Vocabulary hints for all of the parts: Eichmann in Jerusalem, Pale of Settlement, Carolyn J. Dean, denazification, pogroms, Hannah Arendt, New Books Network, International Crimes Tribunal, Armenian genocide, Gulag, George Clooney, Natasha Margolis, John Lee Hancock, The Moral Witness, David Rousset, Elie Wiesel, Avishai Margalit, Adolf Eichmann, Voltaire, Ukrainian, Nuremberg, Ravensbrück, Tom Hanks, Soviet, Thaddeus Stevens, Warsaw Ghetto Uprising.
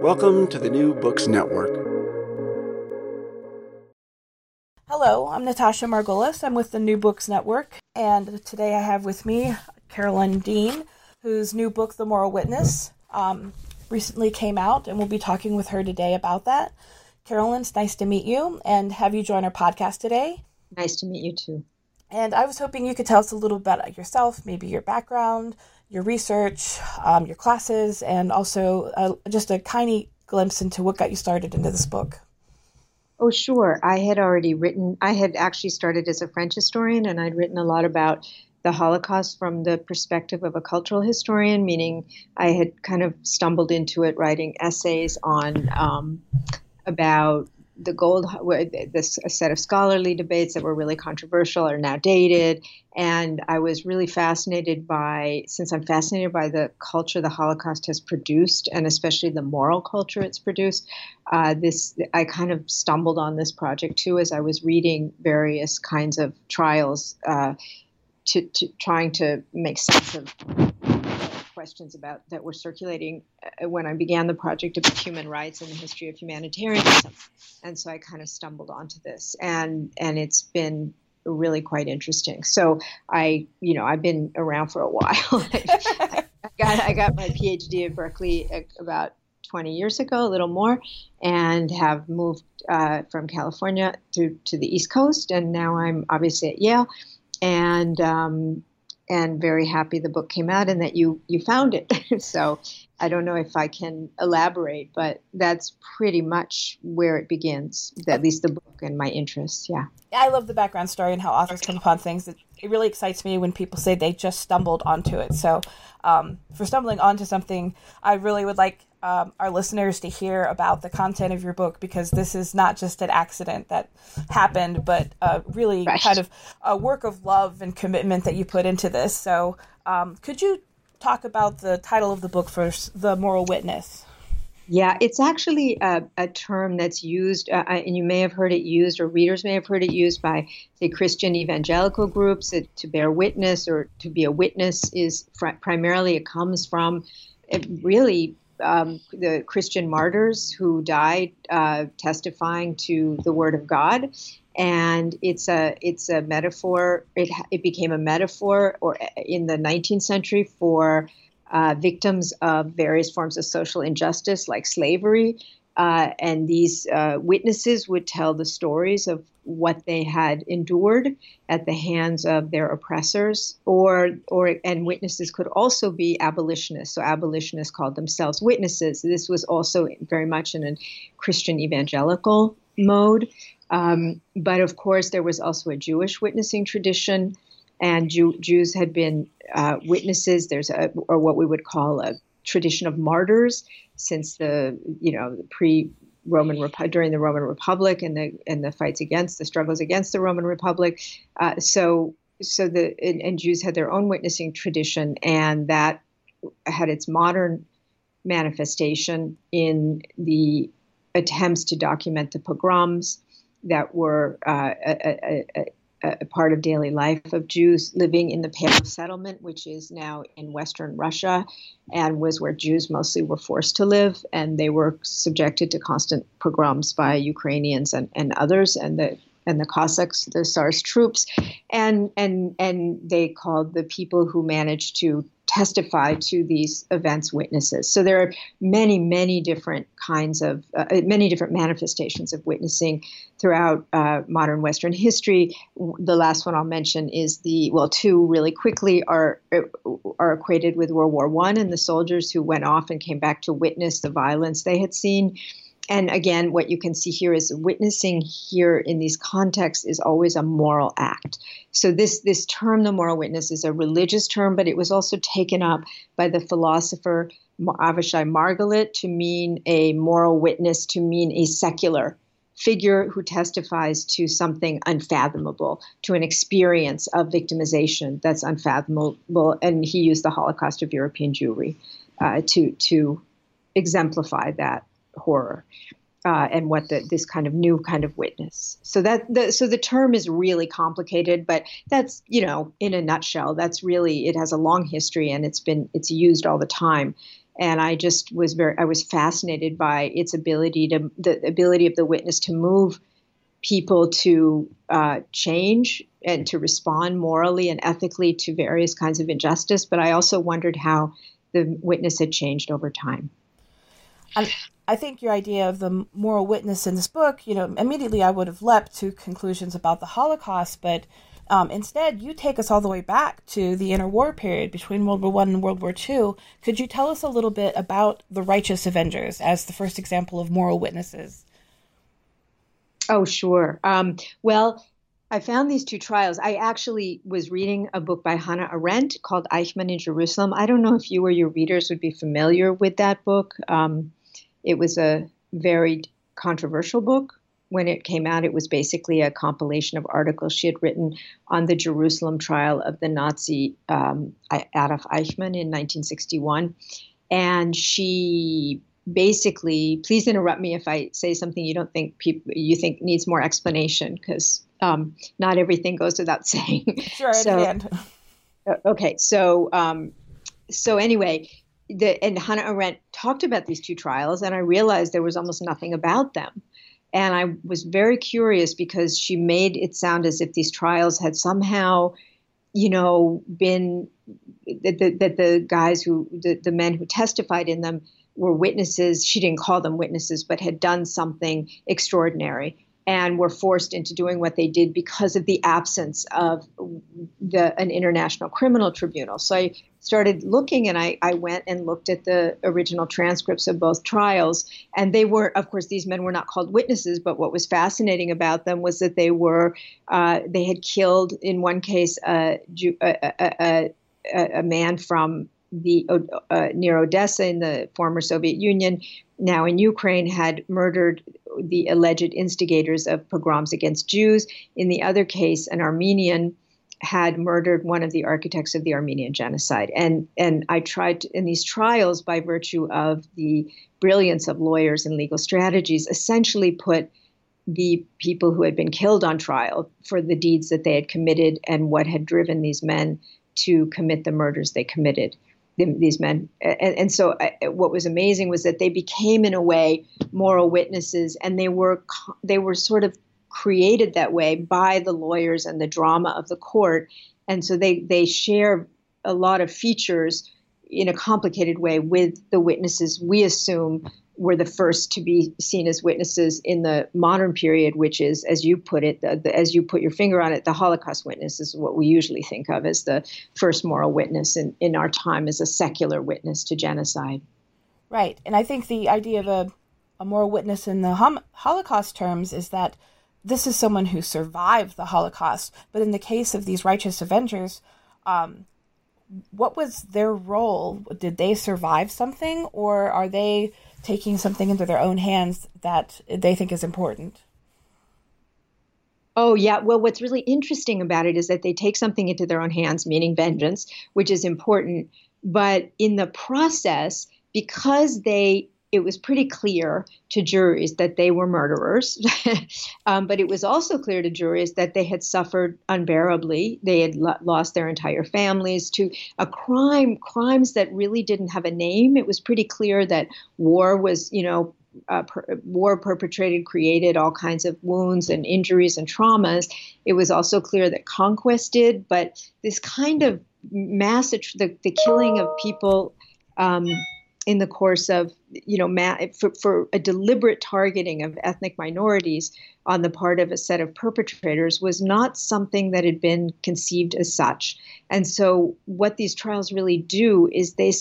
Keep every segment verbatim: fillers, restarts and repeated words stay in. Welcome to the New Books Network. Hello, I'm Natasha Margolis. I'm with the New Books Network, and today I have with me Carolyn Dean, whose new book, The Moral Witness, um, recently came out, and we'll be talking with her today about that. Carolyn, it's nice to meet you and have you join our podcast today. Nice to meet you too. And I was hoping you could tell us a little bit about yourself, maybe your background, your research, um, your classes, and also uh, just a tiny glimpse into what got you started into this book. Oh, sure. I had already written, I had actually started as a French historian, and I'd written a lot about the Holocaust from the perspective of a cultural historian, meaning I had kind of stumbled into it writing essays on um, about the gold, this a set of scholarly debates that were really controversial are now dated. And I was really fascinated by, since I'm fascinated by the culture the Holocaust has produced, and especially the moral culture it's produced, uh, this I kind of stumbled on this project too as I was reading various kinds of trials, uh, to, to trying to make sense of questions about that were circulating when I began the project about human rights and the history of humanitarianism. And so I kind of stumbled onto this, and and it's been really quite interesting. So I, you know, I've been around for a while. I, I, got, I got my PhD at Berkeley about twenty years ago, a little more, and have moved uh, from California to, to the East Coast. And now I'm obviously at Yale, and um and very happy the book came out and that you you found it. So I don't know if I can elaborate, but that's pretty much where it begins, at least the book and my interests, yeah. I love the background story and how authors come upon things. It, it really excites me when people say they just stumbled onto it. So um, for stumbling onto something, I really would like um, our listeners to hear about the content of your book, because this is not just an accident that happened, but uh, really right. kind of a work of love and commitment that you put into this. So um, could you talk about the title of the book first, The Moral Witness? Yeah, it's actually a, a term that's used, uh, and you may have heard it used, or readers may have heard it used by, say, Christian evangelical groups. It, to bear witness or to be a witness is fr- primarily, it comes from it really um, the Christian martyrs who died uh, testifying to the Word of God. And it's a it's a metaphor. It it became a metaphor, or in the nineteenth century, for uh, victims of various forms of social injustice, like slavery. Uh, and these uh, witnesses would tell the stories of what they had endured at the hands of their oppressors, or or and witnesses could also be abolitionists. So abolitionists called themselves witnesses. This was also very much in a Christian evangelical mode. Um, but of course, there was also a Jewish witnessing tradition, and Jew- Jews had been uh, witnesses. There's a, or what we would call a tradition of martyrs since the, you know, pre-Roman Repu- during the Roman Republic and the and the fights against the struggles against the Roman Republic. Uh, so so the and, and Jews had their own witnessing tradition, and that had its modern manifestation in the attempts to document the pogroms that were uh, a, a, a, a part of daily life of Jews living in the Pale of Settlement, which is now in Western Russia, and was where Jews mostly were forced to live. And they were subjected to constant pogroms by Ukrainians and, and others, and the and the Cossacks, the Tsar's troops. And, and, and they called the people who managed to testify to these events witnesses. So there are many, many different kinds of, uh, many different manifestations of witnessing throughout uh, modern Western history. The last one I'll mention is the, well, two really quickly are are equated with World War One and the soldiers who went off and came back to witness the violence they had seen. And again, what you can see here is witnessing here in these contexts is always a moral act. So this this term, the moral witness, is a religious term, but it was also taken up by the philosopher Avishai Margalit to mean a moral witness, to mean a secular figure who testifies to something unfathomable, to an experience of victimization that's unfathomable. And he used the Holocaust of European Jewry uh, to, to exemplify that horror uh, and what the, this kind of new kind of witness. So that the, so the term is really complicated, but that's, you know, in a nutshell, that's really, it has a long history and it's been, it's used all the time And I just was very, I was fascinated by its ability to, the ability of the witness to move people to uh, change and to respond morally and ethically to various kinds of injustice. But I also wondered how the witness had changed over time. I, I think your idea of the moral witness in this book, you know, immediately I would have leapt to conclusions about the Holocaust, but um, instead you take us all the way back to the interwar period between World War One and World War Two. Could you tell us a little bit about the Righteous Avengers as the first example of moral witnesses? Oh, sure. Um, well, I found these two trials. I actually was reading a book by Hannah Arendt called Eichmann in Jerusalem. I don't know if you or your readers would be familiar with that book. Um, it was a very controversial book. When it came out, it was basically a compilation of articles she had written on the Jerusalem trial of the Nazi um, Adolf Eichmann in nineteen sixty-one. And she basically, please interrupt me if I say something you don't think people, you think needs more explanation, because Um, not everything goes without saying. Sure, at so, the end. Okay, so um, so anyway, the, and Hannah Arendt talked about these two trials, and I realized there was almost nothing about them. And I was very curious because she made it sound as if these trials had somehow, you know, been, that the, that the guys who, the, the men who testified in them were witnesses. She didn't call them witnesses, but had done something extraordinary and were forced into doing what they did because of the absence of the, an international criminal tribunal. So I started looking, and I, I went and looked at the original transcripts of both trials. And they were, of course, these men were not called witnesses, but what was fascinating about them was that they were, uh, they had killed, in one case, a, a, a, a man from the uh, near Odessa in the former Soviet Union, now in Ukraine, had murdered the alleged instigators of pogroms against Jews. In the other case, an Armenian had murdered one of the architects of the Armenian genocide. And and I tried to, in these trials, by virtue of the brilliance of lawyers and legal strategies, essentially put the people who had been killed on trial for the deeds that they had committed and what had driven these men to commit the murders they committed. These men. And, and so I, what was amazing was that they became, in a way, moral witnesses, and they were they were sort of created that way by the lawyers and the drama of the court. And so they, they share a lot of features in a complicated way with the witnesses we assume were the first to be seen as witnesses in the modern period, which is, as you put it, the, the, as you put your finger on it, the Holocaust witness is what we usually think of as the first moral witness in, in our time, as a secular witness to genocide. Right. And I think the idea of a, a moral witness in the hom- Holocaust terms is that this is someone who survived the Holocaust. But in the case of these righteous avengers, um, what was their role? Did they survive something, or are they taking something into their own hands that they think is important? Oh, yeah. Well, what's really interesting about it is that they take something into their own hands, meaning vengeance, which is important. But in the process, because they it was pretty clear to juries that they were murderers, um, but it was also clear to juries that they had suffered unbearably. They had lo- lost their entire families to a crime, crimes that really didn't have a name. It was pretty clear that war was, you know, uh, per- war perpetrated, created all kinds of wounds and injuries and traumas. It was also clear that conquest did, but this kind of mass, the, the killing of people, um, in the course of, you know, ma- for, for a deliberate targeting of ethnic minorities on the part of a set of perpetrators, was not something that had been conceived as such. And so what these trials really do is they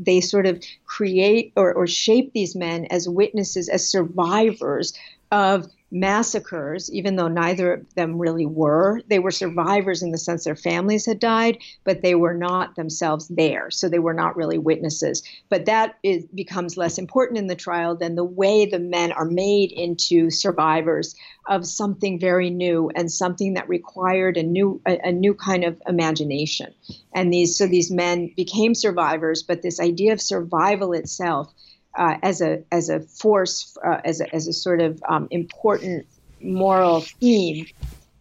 they sort of create or, or shape these men as witnesses, as survivors of massacres, even though neither of them really were. They were survivors in the sense their families had died, but they were not themselves there. So they were not really witnesses. But that is, becomes less important in the trial than the way the men are made into survivors of something very new and something that required a new a, a new kind of imagination. And these so these men became survivors, but this idea of survival itself Uh, as a as a force, uh, as a as a sort of um, important moral theme,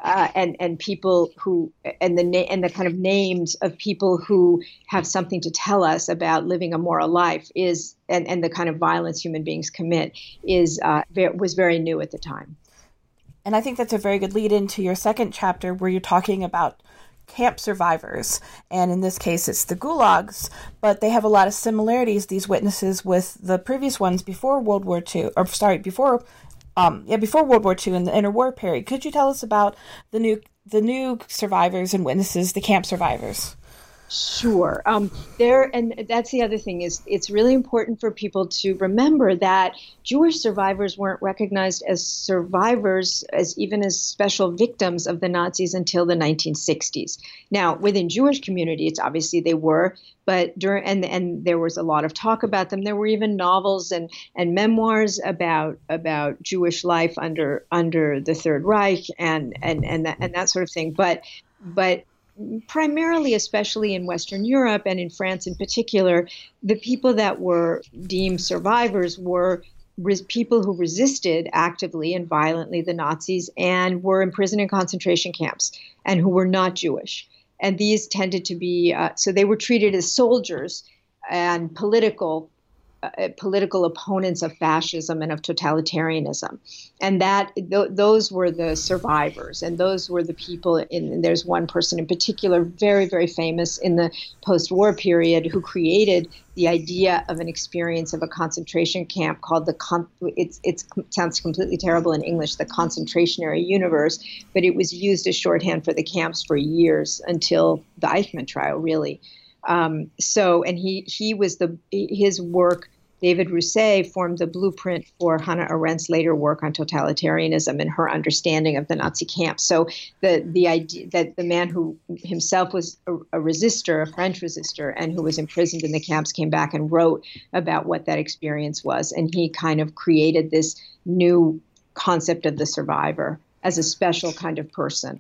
uh, and and people who and the na- and the kind of names of people who have something to tell us about living a moral life is and, and the kind of violence human beings commit is uh, was very new at the time. And I think that's a very good lead into your second chapter, where you're talking about camp survivors. And in this case, it's the gulags, but they have a lot of similarities, these witnesses, with the previous ones before World War Two, or sorry, before um, yeah, before World War Two in the interwar period. Could you tell us about the new the new survivors and witnesses, the camp survivors? Sure. Um, there, and that's the other thing is it's really important for people to remember that Jewish survivors weren't recognized as survivors, as even as special victims of the Nazis until the nineteen sixties. Now, within Jewish communities, obviously they were, but during and and there was a lot of talk about them. There were even novels and, and memoirs about about Jewish life under under the Third Reich and and and that, and that sort of thing. But but. Primarily, especially in Western Europe and in France in particular, the people that were deemed survivors were res- people who resisted actively and violently the Nazis and were imprisoned in concentration camps and who were not Jewish. And these tended to be, uh, so they were treated as soldiers and political Uh, political opponents of fascism and of totalitarianism. And that th- those were the survivors, and those were the people in, and there's one person in particular, very, very famous in the post-war period, who created the idea of an experience of a concentration camp called the, con- it's, it's, it sounds completely terrible in English, the concentrationary universe, but it was used as shorthand for the camps for years until the Eichmann trial, really. Um, so, and he, he was the, his work, David Rousset, formed the blueprint for Hannah Arendt's later work on totalitarianism and her understanding of the Nazi camp. So the, the idea that the man who himself was a, a resistor, a French resistor, and who was imprisoned in the camps came back and wrote about what that experience was. And he kind of created this new concept of the survivor as a special kind of person.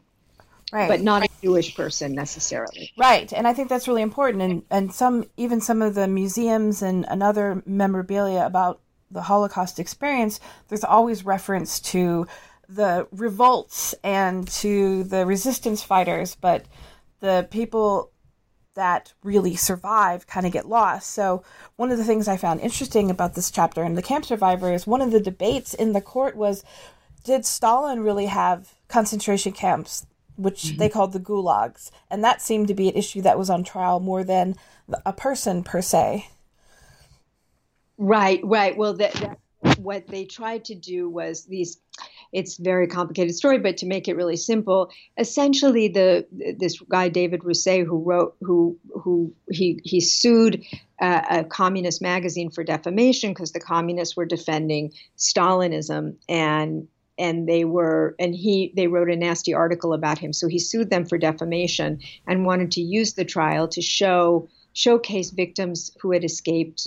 Right. But not a Jewish person necessarily. Right. And I think that's really important. And and some even some of the museums and another memorabilia about the Holocaust experience, there's always reference to the revolts and to the resistance fighters, but the people that really survive kind of get lost. So one of the things I found interesting about this chapter in the camp survivors, one of the debates in the court was, did Stalin really have concentration camps, which mm-hmm. they called the gulags? And that seemed to be an issue that was on trial more than a person per se. Right, right. Well, that, that, what they tried to do was these, it's a very complicated story, but to make it really simple, essentially the this guy, David Rousset, who wrote, who who he, he sued uh, a communist magazine for defamation because the communists were defending Stalinism and And they were, and he, they wrote a nasty article about him. So he sued them for defamation and wanted to use the trial to show, showcase victims who had escaped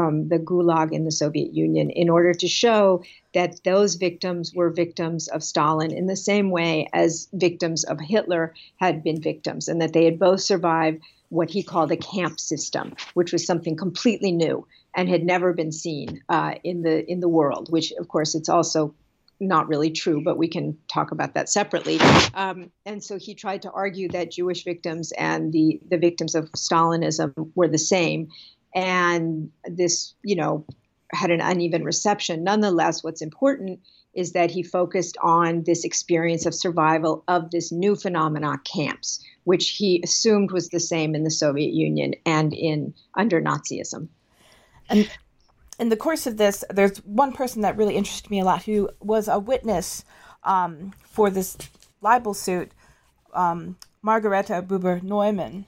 um, the gulag in the Soviet Union in order to show that those victims were victims of Stalin in the same way as victims of Hitler had been victims, and that they had both survived what he called a camp system, which was something completely new and had never been seen uh, in the in the world, which, of course, it's also not really true, but we can talk about that separately. Um, and so he tried to argue that Jewish victims and the, the victims of Stalinism were the same. And this, you know, had an uneven reception. Nonetheless, what's important is that he focused on this experience of survival of this new phenomenon, camps, which he assumed was the same in the Soviet Union and in under Nazism. And in the course of this, there's one person that really interested me a lot who was a witness um, for this libel suit, um, Margareta Buber Neumann,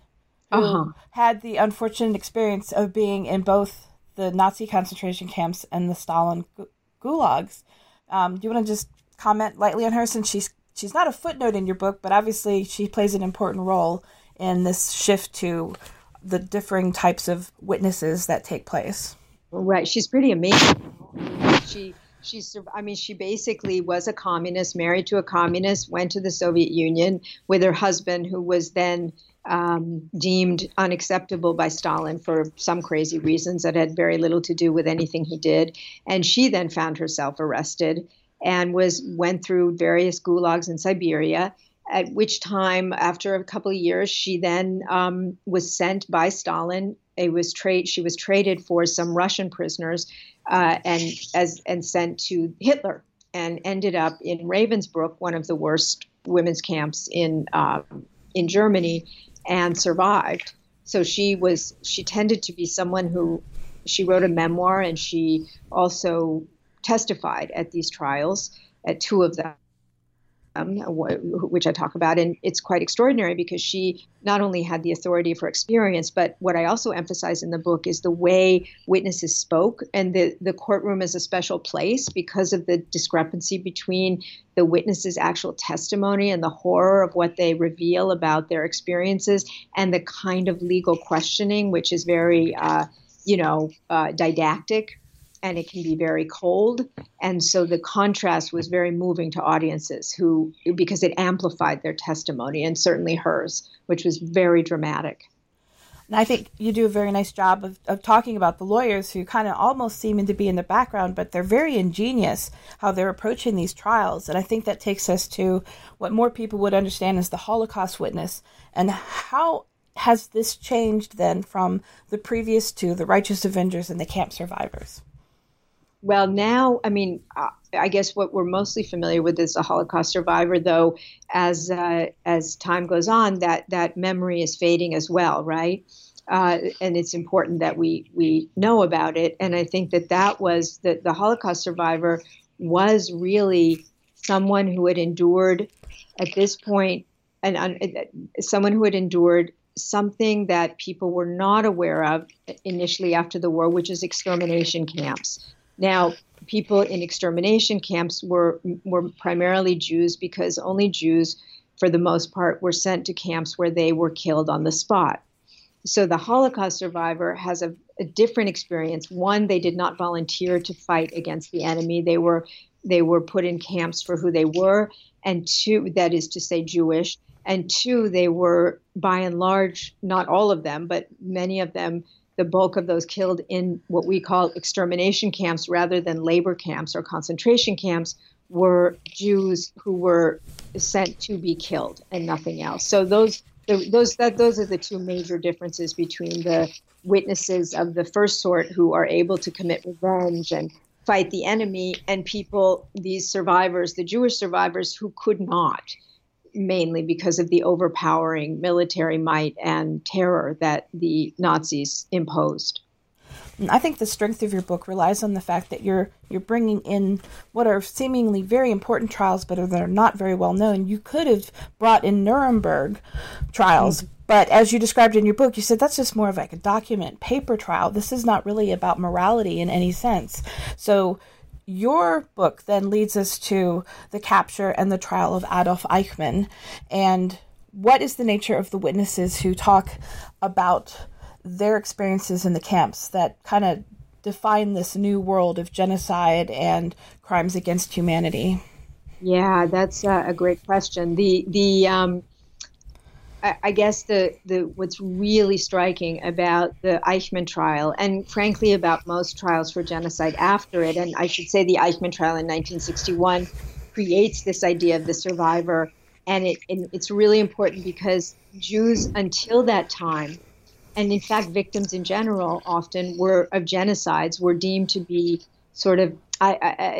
who uh-huh. had the unfortunate experience of being in both the Nazi concentration camps and the Stalin gu- gulags. Um, do you want to just comment lightly on her, since she's she's not a footnote in your book, but obviously she plays an important role in this shift to the differing types of witnesses that take place? Right. She's pretty amazing. She, she, I mean, she basically was a communist, married to a communist, went to the Soviet Union with her husband, who was then um, deemed unacceptable by Stalin for some crazy reasons that had very little to do with anything he did. And she then found herself arrested and was went through various gulags in Siberia at which time, after a couple of years, she then um, was sent by Stalin. It was trade. She was traded for some Russian prisoners, uh, and as and sent to Hitler, and ended up in Ravensbrück, one of the worst women's camps in uh, in Germany, and survived. So she was. She tended to be someone who. She wrote a memoir, and she also testified at these trials, at two of them, Um, which I talk about. And it's quite extraordinary because she not only had the authority of her experience, but what I also emphasize in the book is the way witnesses spoke, and the, the courtroom is a special place because of the discrepancy between the witnesses' actual testimony and the horror of what they reveal about their experiences and the kind of legal questioning, which is very, uh, you know, uh, didactic. And it can be very cold. And so the contrast was very moving to audiences who, because it amplified their testimony, and certainly hers, which was very dramatic. And I think you do a very nice job of, of talking about the lawyers who kind of almost seem to be in the background, but they're very ingenious how they're approaching these trials. And I think that takes us to what more people would understand as the Holocaust witness. And how has this changed then from the previous to the Righteous Avengers and the Camp Survivors? Well, now, I mean, I guess what we're mostly familiar with is the Holocaust survivor, though, as uh, as time goes on, that, that memory is fading as well, right? Uh, and it's important that we, we know about it. And I think that that was, that the Holocaust survivor was really someone who had endured, at this point, an, an, someone who had endured something that people were not aware of initially after the war, which is extermination camps. Now, people in extermination camps were were primarily Jews, because only Jews, for the most part, were sent to camps where they were killed on the spot. So the Holocaust survivor has a, a different experience. One, they did not volunteer to fight against the enemy. They were they were put in camps for who they were, and two, that is to say Jewish, and two, they were, by and large, not all of them, but many of them, the bulk of those killed in what we call extermination camps rather than labor camps or concentration camps, were Jews who were sent to be killed and nothing else. So those those that those are the two major differences between the witnesses of the first sort, who are able to commit revenge and fight the enemy, and people, these survivors, the Jewish survivors, who could not, mainly because of the overpowering military might and terror that the Nazis imposed. I think the strength of your book relies on the fact that you're you're bringing in what are seemingly very important trials, but are, that are not very well known. You could have brought in Nuremberg trials, mm-hmm. but as you described in your book, you said that's just more of like a document paper trial. This is not really about morality in any sense. So your book then leads us to the capture and the trial of Adolf Eichmann. And what is the nature of the witnesses who talk about their experiences in the camps that kind of define this new world of genocide and crimes against humanity? Yeah, that's a great question. The the um, I, I guess the the what's really striking about the Eichmann trial, and frankly about most trials for genocide after it, and I should say the Eichmann trial in nineteen sixty-one creates this idea of the survivor, and it and it's really important because Jews until that time, and in fact victims in general often were of genocides, were deemed to be sort of I,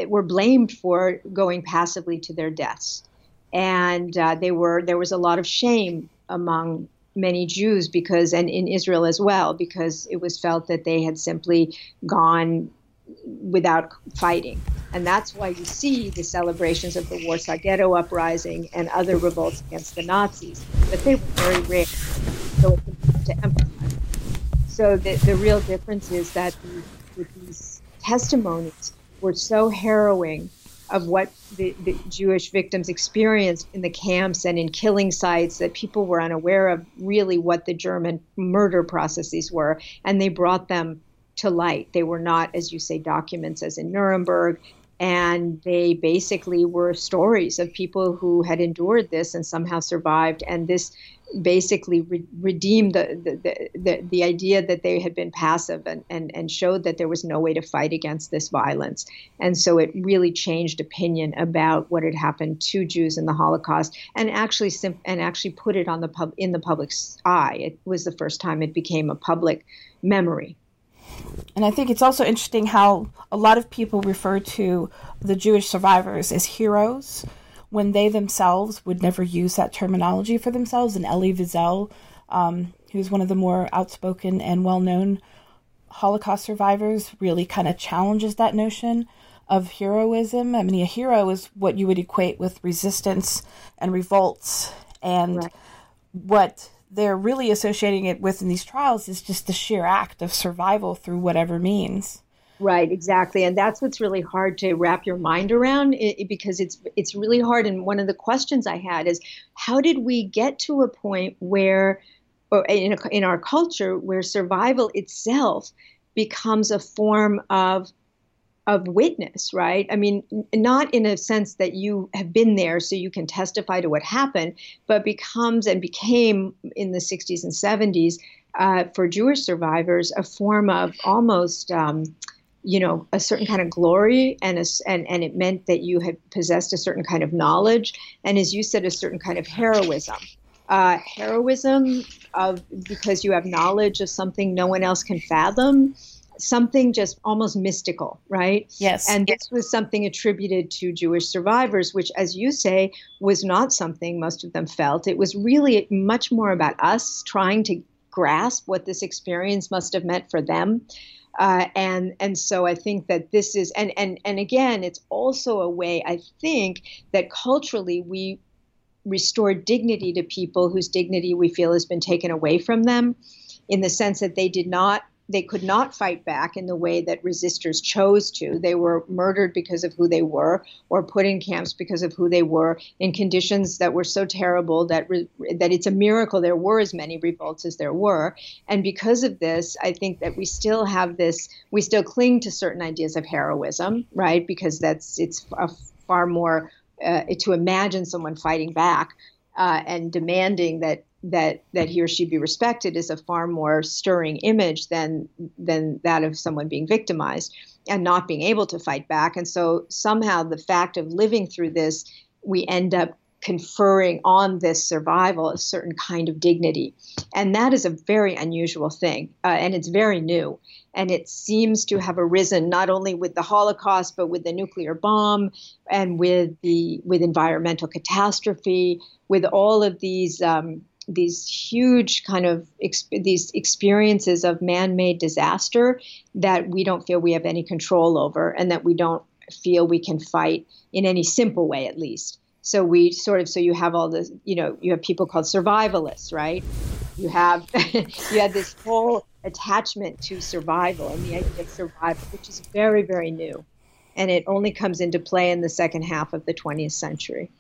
I, were blamed for going passively to their deaths, and uh, they were there was a lot of shame among many Jews, because, and in Israel as well, because it was felt that they had simply gone without fighting. And that's why you see the celebrations of the Warsaw Ghetto Uprising and other revolts against the Nazis, but they were very rare. So it's important to emphasize. So the, the real difference is that the, these testimonies were so harrowing of what the, the Jewish victims experienced in the camps and in killing sites, that people were unaware of really what the German murder processes were, and they brought them to light. They were not, as you say, documents as in Nuremberg. And they basically were stories of people who had endured this and somehow survived. And this basically re- redeemed the the, the the the idea that they had been passive and, and, and showed that there was no way to fight against this violence. And so it really changed opinion about what had happened to Jews in the Holocaust, and actually sim- and actually put it on the pub- in the public's eye. It was the first time it became a public memory. And I think it's also interesting how a lot of people refer to the Jewish survivors as heroes when they themselves would never use that terminology for themselves. And Elie Wiesel, um, who's one of the more outspoken and well-known Holocaust survivors, really kind of challenges that notion of heroism. I mean, a hero is what you would equate with resistance and revolts. And right. what they're really associating it with in these trials is just the sheer act of survival through whatever means. Right, exactly. And that's what's really hard to wrap your mind around, because it's it's really hard. And one of the questions I had is, how did we get to a point where, or in, a, in our culture, where survival itself becomes a form of of witness, right? I mean, not in a sense that you have been there so you can testify to what happened, but becomes and became in the sixties and seventies uh, for Jewish survivors a form of almost, um, you know, a certain kind of glory, and, a, and and it meant that you had possessed a certain kind of knowledge, and as you said, a certain kind of heroism. Uh, heroism of because you have knowledge of something no one else can fathom, something just almost mystical, right? Yes. And this was something attributed to Jewish survivors, which, as you say, was not something most of them felt. It was really much more about us trying to grasp what this experience must have meant for them. Uh, and and so I think that this is, and, and, and again, it's also a way, I think, that culturally we restore dignity to people whose dignity we feel has been taken away from them, in the sense that they did not They could not fight back in the way that resistors chose to. They were murdered because of who they were, or put in camps because of who they were, in conditions that were so terrible that re- that it's a miracle there were as many revolts as there were. And because of this, I think that we still have this, we still cling to certain ideas of heroism, right? Because that's it's a far more uh, to imagine someone fighting back uh, and demanding that that that he or she be respected is a far more stirring image than than that of someone being victimized and not being able to fight back. And so somehow the fact of living through this, we end up conferring on this survival a certain kind of dignity. And that is a very unusual thing, uh, and it's very new. And it seems to have arisen not only with the Holocaust, but with the nuclear bomb and with the with environmental catastrophe, with all of these um, these huge kind of ex- these experiences of man-made disaster that we don't feel we have any control over, and that we don't feel we can fight in any simple way, at least. So we sort of, so you have all this, you know, you have people called survivalists, right? You have, you had this whole attachment to survival and the idea of survival, which is very, very new. And it only comes into play in the second half of the twentieth century,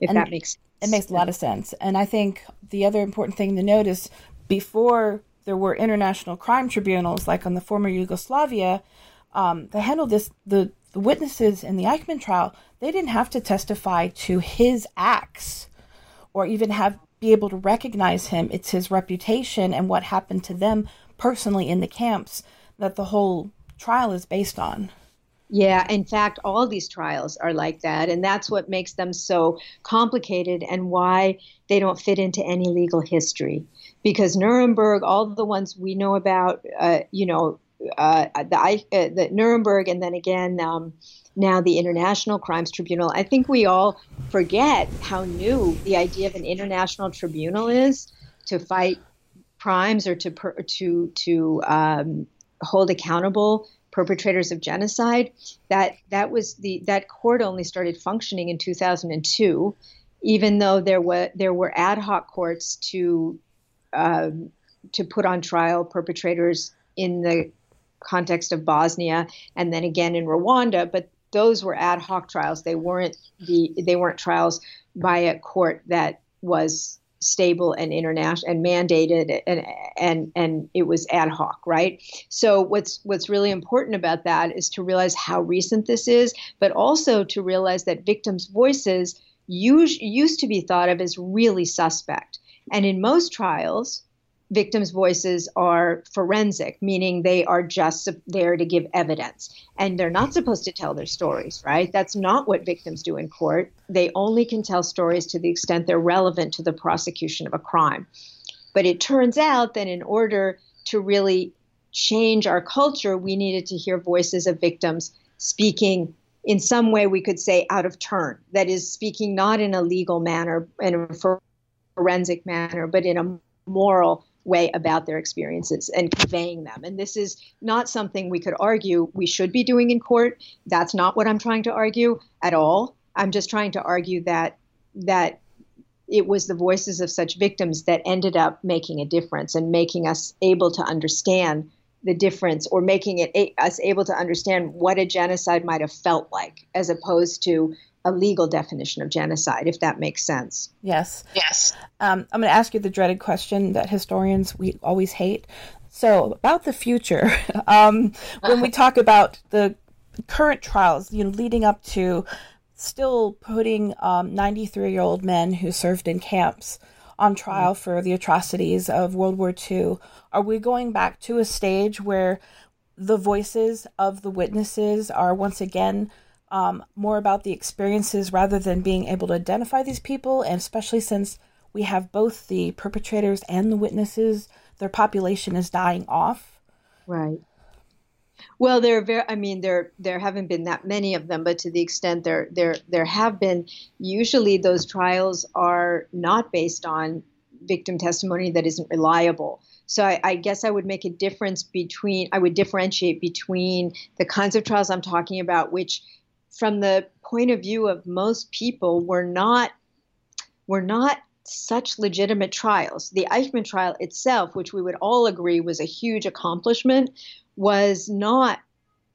if and- that makes sense. It makes a lot of sense. And I think the other important thing to note is before there were international crime tribunals, like on the former Yugoslavia, um, they handled this, the, the witnesses in the Eichmann trial, they didn't have to testify to his acts or even have be able to recognize him. It's his reputation and what happened to them personally in the camps that the whole trial is based on. Yeah, in fact, all these trials are like that, and that's what makes them so complicated and why they don't fit into any legal history. Because Nuremberg, all the ones we know about, uh, you know, uh, the, uh, the Nuremberg, and then again um, now the International Crimes Tribunal. I think we all forget how new the idea of an international tribunal is to fight crimes or to per- to to um, hold accountable perpetrators of genocide. That that was the that court only started functioning in two thousand two, even though there were there were ad hoc courts to um, to put on trial perpetrators in the context of Bosnia and then again in Rwanda. But those were ad hoc trials. They weren't the they weren't trials by a court that was stable and international and mandated, and and and it was ad hoc, right? So what's what's really important about that is to realize how recent this is, but also to realize that victims' voices us- used to be thought of as really suspect, and in most trials, victims' voices are forensic, meaning they are just there to give evidence, and they're not supposed to tell their stories, right? That's not what victims do in court. They only can tell stories to the extent they're relevant to the prosecution of a crime. But it turns out that in order to really change our culture, we needed to hear voices of victims speaking in some way we could say out of turn, that is, speaking not in a legal manner, in a forensic manner, but in a moral way about their experiences and conveying them. And this is not something we could argue we should be doing in court. That's not what I'm trying to argue at all. I'm just trying to argue that that it was the voices of such victims that ended up making a difference and making us able to understand the difference, or making it a- us able to understand what a genocide might have felt like, as opposed to a legal definition of genocide, if that makes sense. Yes. Yes. Um, I'm going to ask you the dreaded question that historians, we always hate. So about the future, um, when we talk about the current trials, you know, leading up to still putting um, ninety-three-year-old men who served in camps on trial for the atrocities of World War Two, are we going back to a stage where the voices of the witnesses are once again Um, more about the experiences rather than being able to identify these people, and especially since we have both the perpetrators and the witnesses, their population is dying off? Right. Well, there are very, I mean, there there haven't been that many of them, but to the extent there there there have been, usually those trials are not based on victim testimony that isn't reliable. So I, I guess I would make a difference between, I would differentiate between the kinds of trials I'm talking about, which from the point of view of most people, were not were not such legitimate trials. The Eichmann trial itself, which we would all agree was a huge accomplishment, was not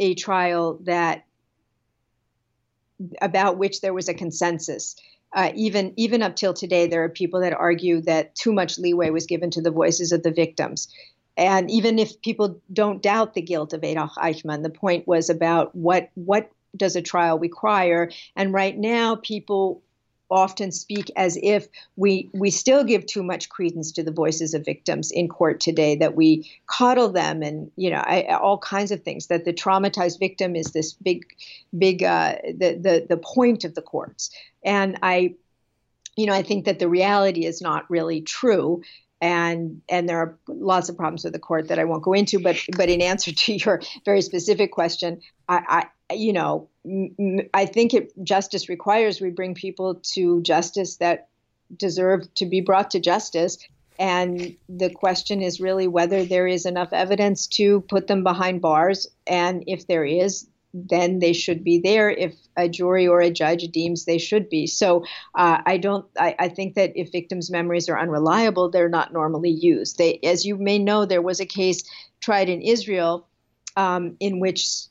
a trial that about which there was a consensus. Uh, even even up till today, there are people that argue that too much leeway was given to the voices of the victims. And even if people don't doubt the guilt of Adolf Eichmann, the point was about what what. does a trial require? And right now, people often speak as if we we still give too much credence to the voices of victims in court today, that we coddle them, and you know, I, all kinds of things. That the traumatized victim is this big, big uh, the the the point of the courts. And I, you know, I think that the reality is not really true. And and there are lots of problems with the court that I won't go into. But but in answer to your very specific question, I. I You know, I think it, justice requires we bring people to justice that deserve to be brought to justice. And the question is really whether there is enough evidence to put them behind bars. And if there is, then they should be there if a jury or a judge deems they should be. So uh, I don't, I, I think that if victims' memories are unreliable, they're not normally used. They, as you may know, there was a case tried in Israel um, in which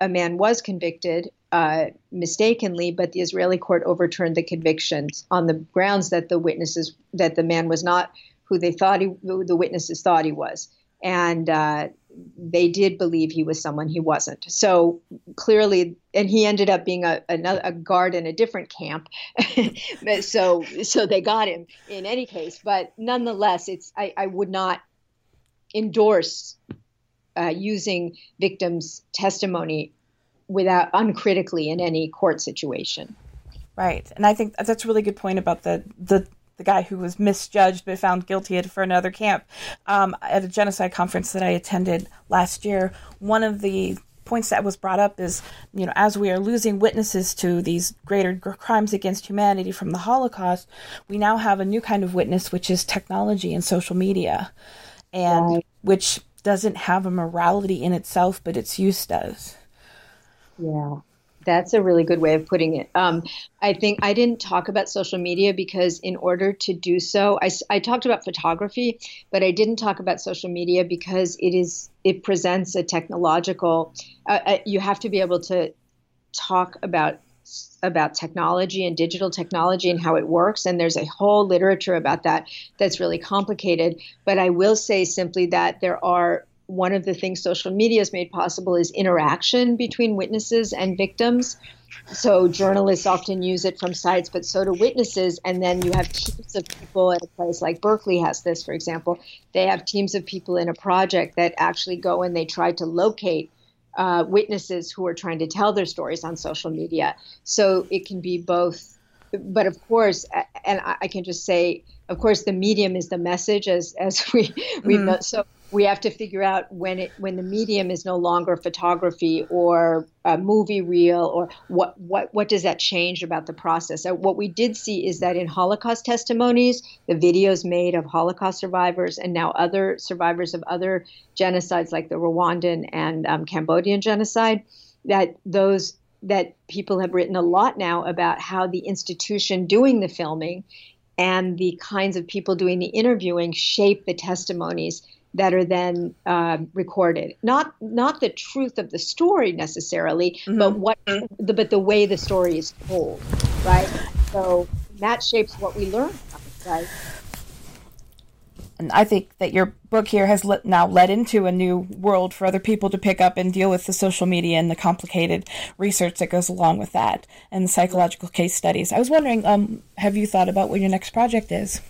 a man was convicted uh, mistakenly, but the Israeli court overturned the convictions on the grounds that the witnesses, that the man was not who they thought he, who the witnesses thought he was, and uh, they did believe he was someone he wasn't. So clearly, and he ended up being a another a guard in a different camp. so so they got him in any case, but nonetheless, it's I, I would not endorse Uh, using victims' testimony without uncritically in any court situation. Right. And I think that's a really good point about the, the, the guy who was misjudged but found guilty for another camp. Um, at a genocide conference that I attended last year, one of the points that was brought up is, you know, as we are losing witnesses to these greater crimes against humanity from the Holocaust, we now have a new kind of witness, which is technology and social media, and right. which doesn't have a morality in itself, but its use does. Yeah, that's a really good way of putting it. Um, I think I didn't talk about social media because in order to do so, I, I talked about photography, but I didn't talk about social media because it is it presents a technological, uh, you have to be able to talk about about technology and digital technology and how it works. And there's a whole literature about that that's really complicated. But I will say simply that there are, one of the things social media has made possible is interaction between witnesses and victims. So journalists often use it from sites, but so do witnesses. And then you have teams of people at a place like Berkeley has this, for example. They have teams of people in a project that actually go and they try to locate uh, witnesses who are trying to tell their stories on social media. So it can be both. But of course, and I can just say, of course, the medium is the message, as as we we mm. know. So we have to figure out when it when the medium is no longer photography or a movie reel, or what what what does that change about the process? So what we did see is that in Holocaust testimonies, the videos made of Holocaust survivors and now other survivors of other genocides like the Rwandan and um, Cambodian genocide, that those. that people have written a lot now about how the institution doing the filming and the kinds of people doing the interviewing shape the testimonies that are then uh, recorded. Not not the truth of the story necessarily, mm-hmm. but what the, but the way the story is told, right? So that shapes what we learn from it, right? And I think that your book here has le- now led into a new world for other people to pick up and deal with the social media and the complicated research that goes along with that and the psychological case studies. I was wondering, um, have you thought about what your next project is?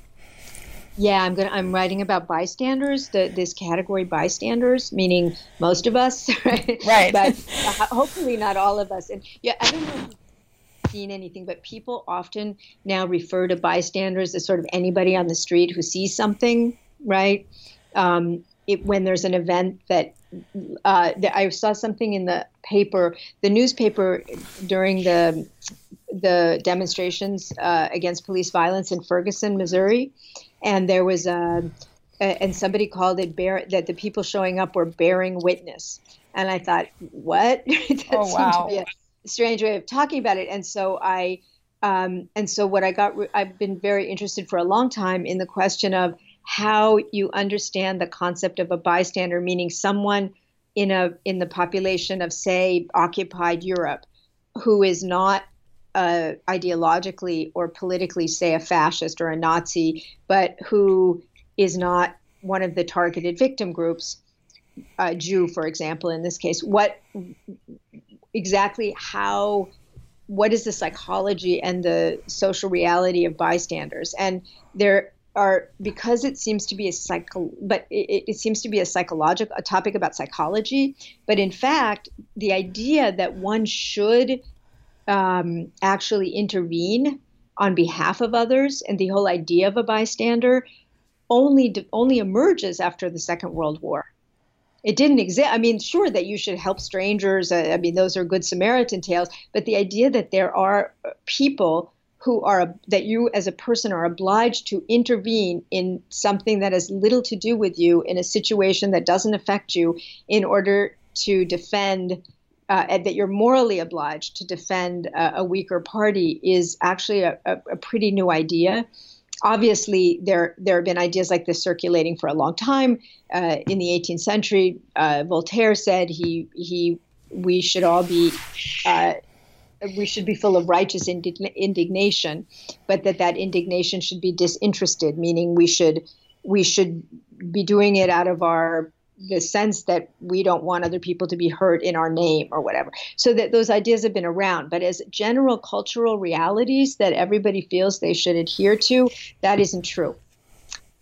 Yeah, I'm gonna. I'm writing about bystanders. The, this category, bystanders, meaning most of us, right? Right. But uh, hopefully not all of us. And yeah, I don't know if you've seen anything, but people often now refer to bystanders as sort of anybody on the street who sees something. Right. Um, it, when there's an event that uh, the, I saw something in the paper, the newspaper during the the demonstrations uh, against police violence in Ferguson, Missouri. And there was a, a and somebody called it bear, that the people showing up were bearing witness. And I thought, what? that oh, wow. seemed to be a strange way of talking about it. And so I um, and so what I got re- I've been very interested for a long time in the question of how you understand the concept of a bystander, meaning someone in a in the population of, say, occupied Europe, who is not uh, ideologically or politically, say, a fascist or a Nazi, but who is not one of the targeted victim groups, uh, Jew, for example, in this case. What exactly how what is the psychology and the social reality of bystanders? And there are, because it seems to be a psycho, but it, it seems to be a psychological, a topic about psychology. But in fact, the idea that one should um, actually intervene on behalf of others, and the whole idea of a bystander, only only emerges after the Second World War. It didn't exist. I mean, sure that you should help strangers. I, I mean, those are good Samaritan tales. But the idea that there are people who are, that you as a person are obliged to intervene in something that has little to do with you, in a situation that doesn't affect you, in order to defend, uh, that you're morally obliged to defend uh, a weaker party, is actually a, a, a pretty new idea. Obviously, there there have been ideas like this circulating for a long time. Uh, in the eighteenth century, uh, Voltaire said he he we should all be. Uh, We should be full of righteous indign- indignation, but that that indignation should be disinterested, meaning we should we should be doing it out of our the sense that we don't want other people to be hurt in our name or whatever. So that those ideas have been around, but as general cultural realities that everybody feels they should adhere to, that isn't true.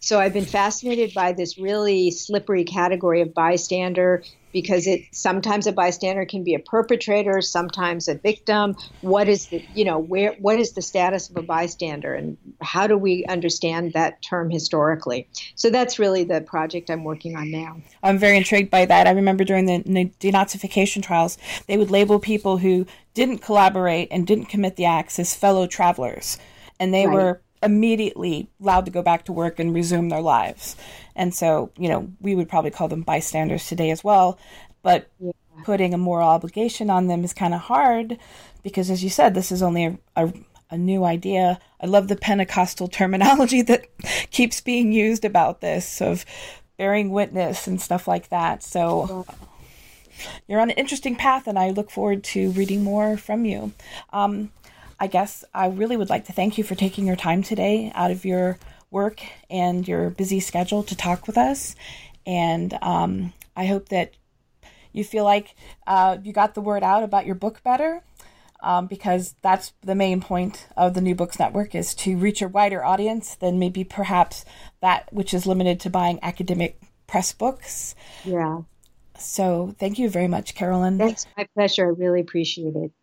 So I've been fascinated by this really slippery category of bystander, because it sometimes a bystander can be a perpetrator, sometimes a victim. What is the, you know, where, what is the status of a bystander, and how do we understand that term historically? So that's really the project I'm working on now. I'm very intrigued by that. I remember during the denazification trials, they would label people who didn't collaborate and didn't commit the acts as fellow travelers, and they right. were immediately allowed to go back to work and resume their lives. And so, you know, we would probably call them bystanders today as well, but yeah. putting a moral obligation on them is kind of hard, because as you said, this is only a, a, a new idea. I love the Pentecostal terminology that keeps being used about this, of bearing witness and stuff like that. So you're on an interesting path, and I look forward to reading more from you. Um, I guess I really would like to thank you for taking your time today out of your work and your busy schedule to talk with us. And um, I hope that you feel like uh, you got the word out about your book better, um, because that's the main point of the New Books Network, is to reach a wider audience than maybe perhaps that which is limited to buying academic press books. Yeah. So thank you very much, Carolyn. That's my pleasure. I really appreciate it.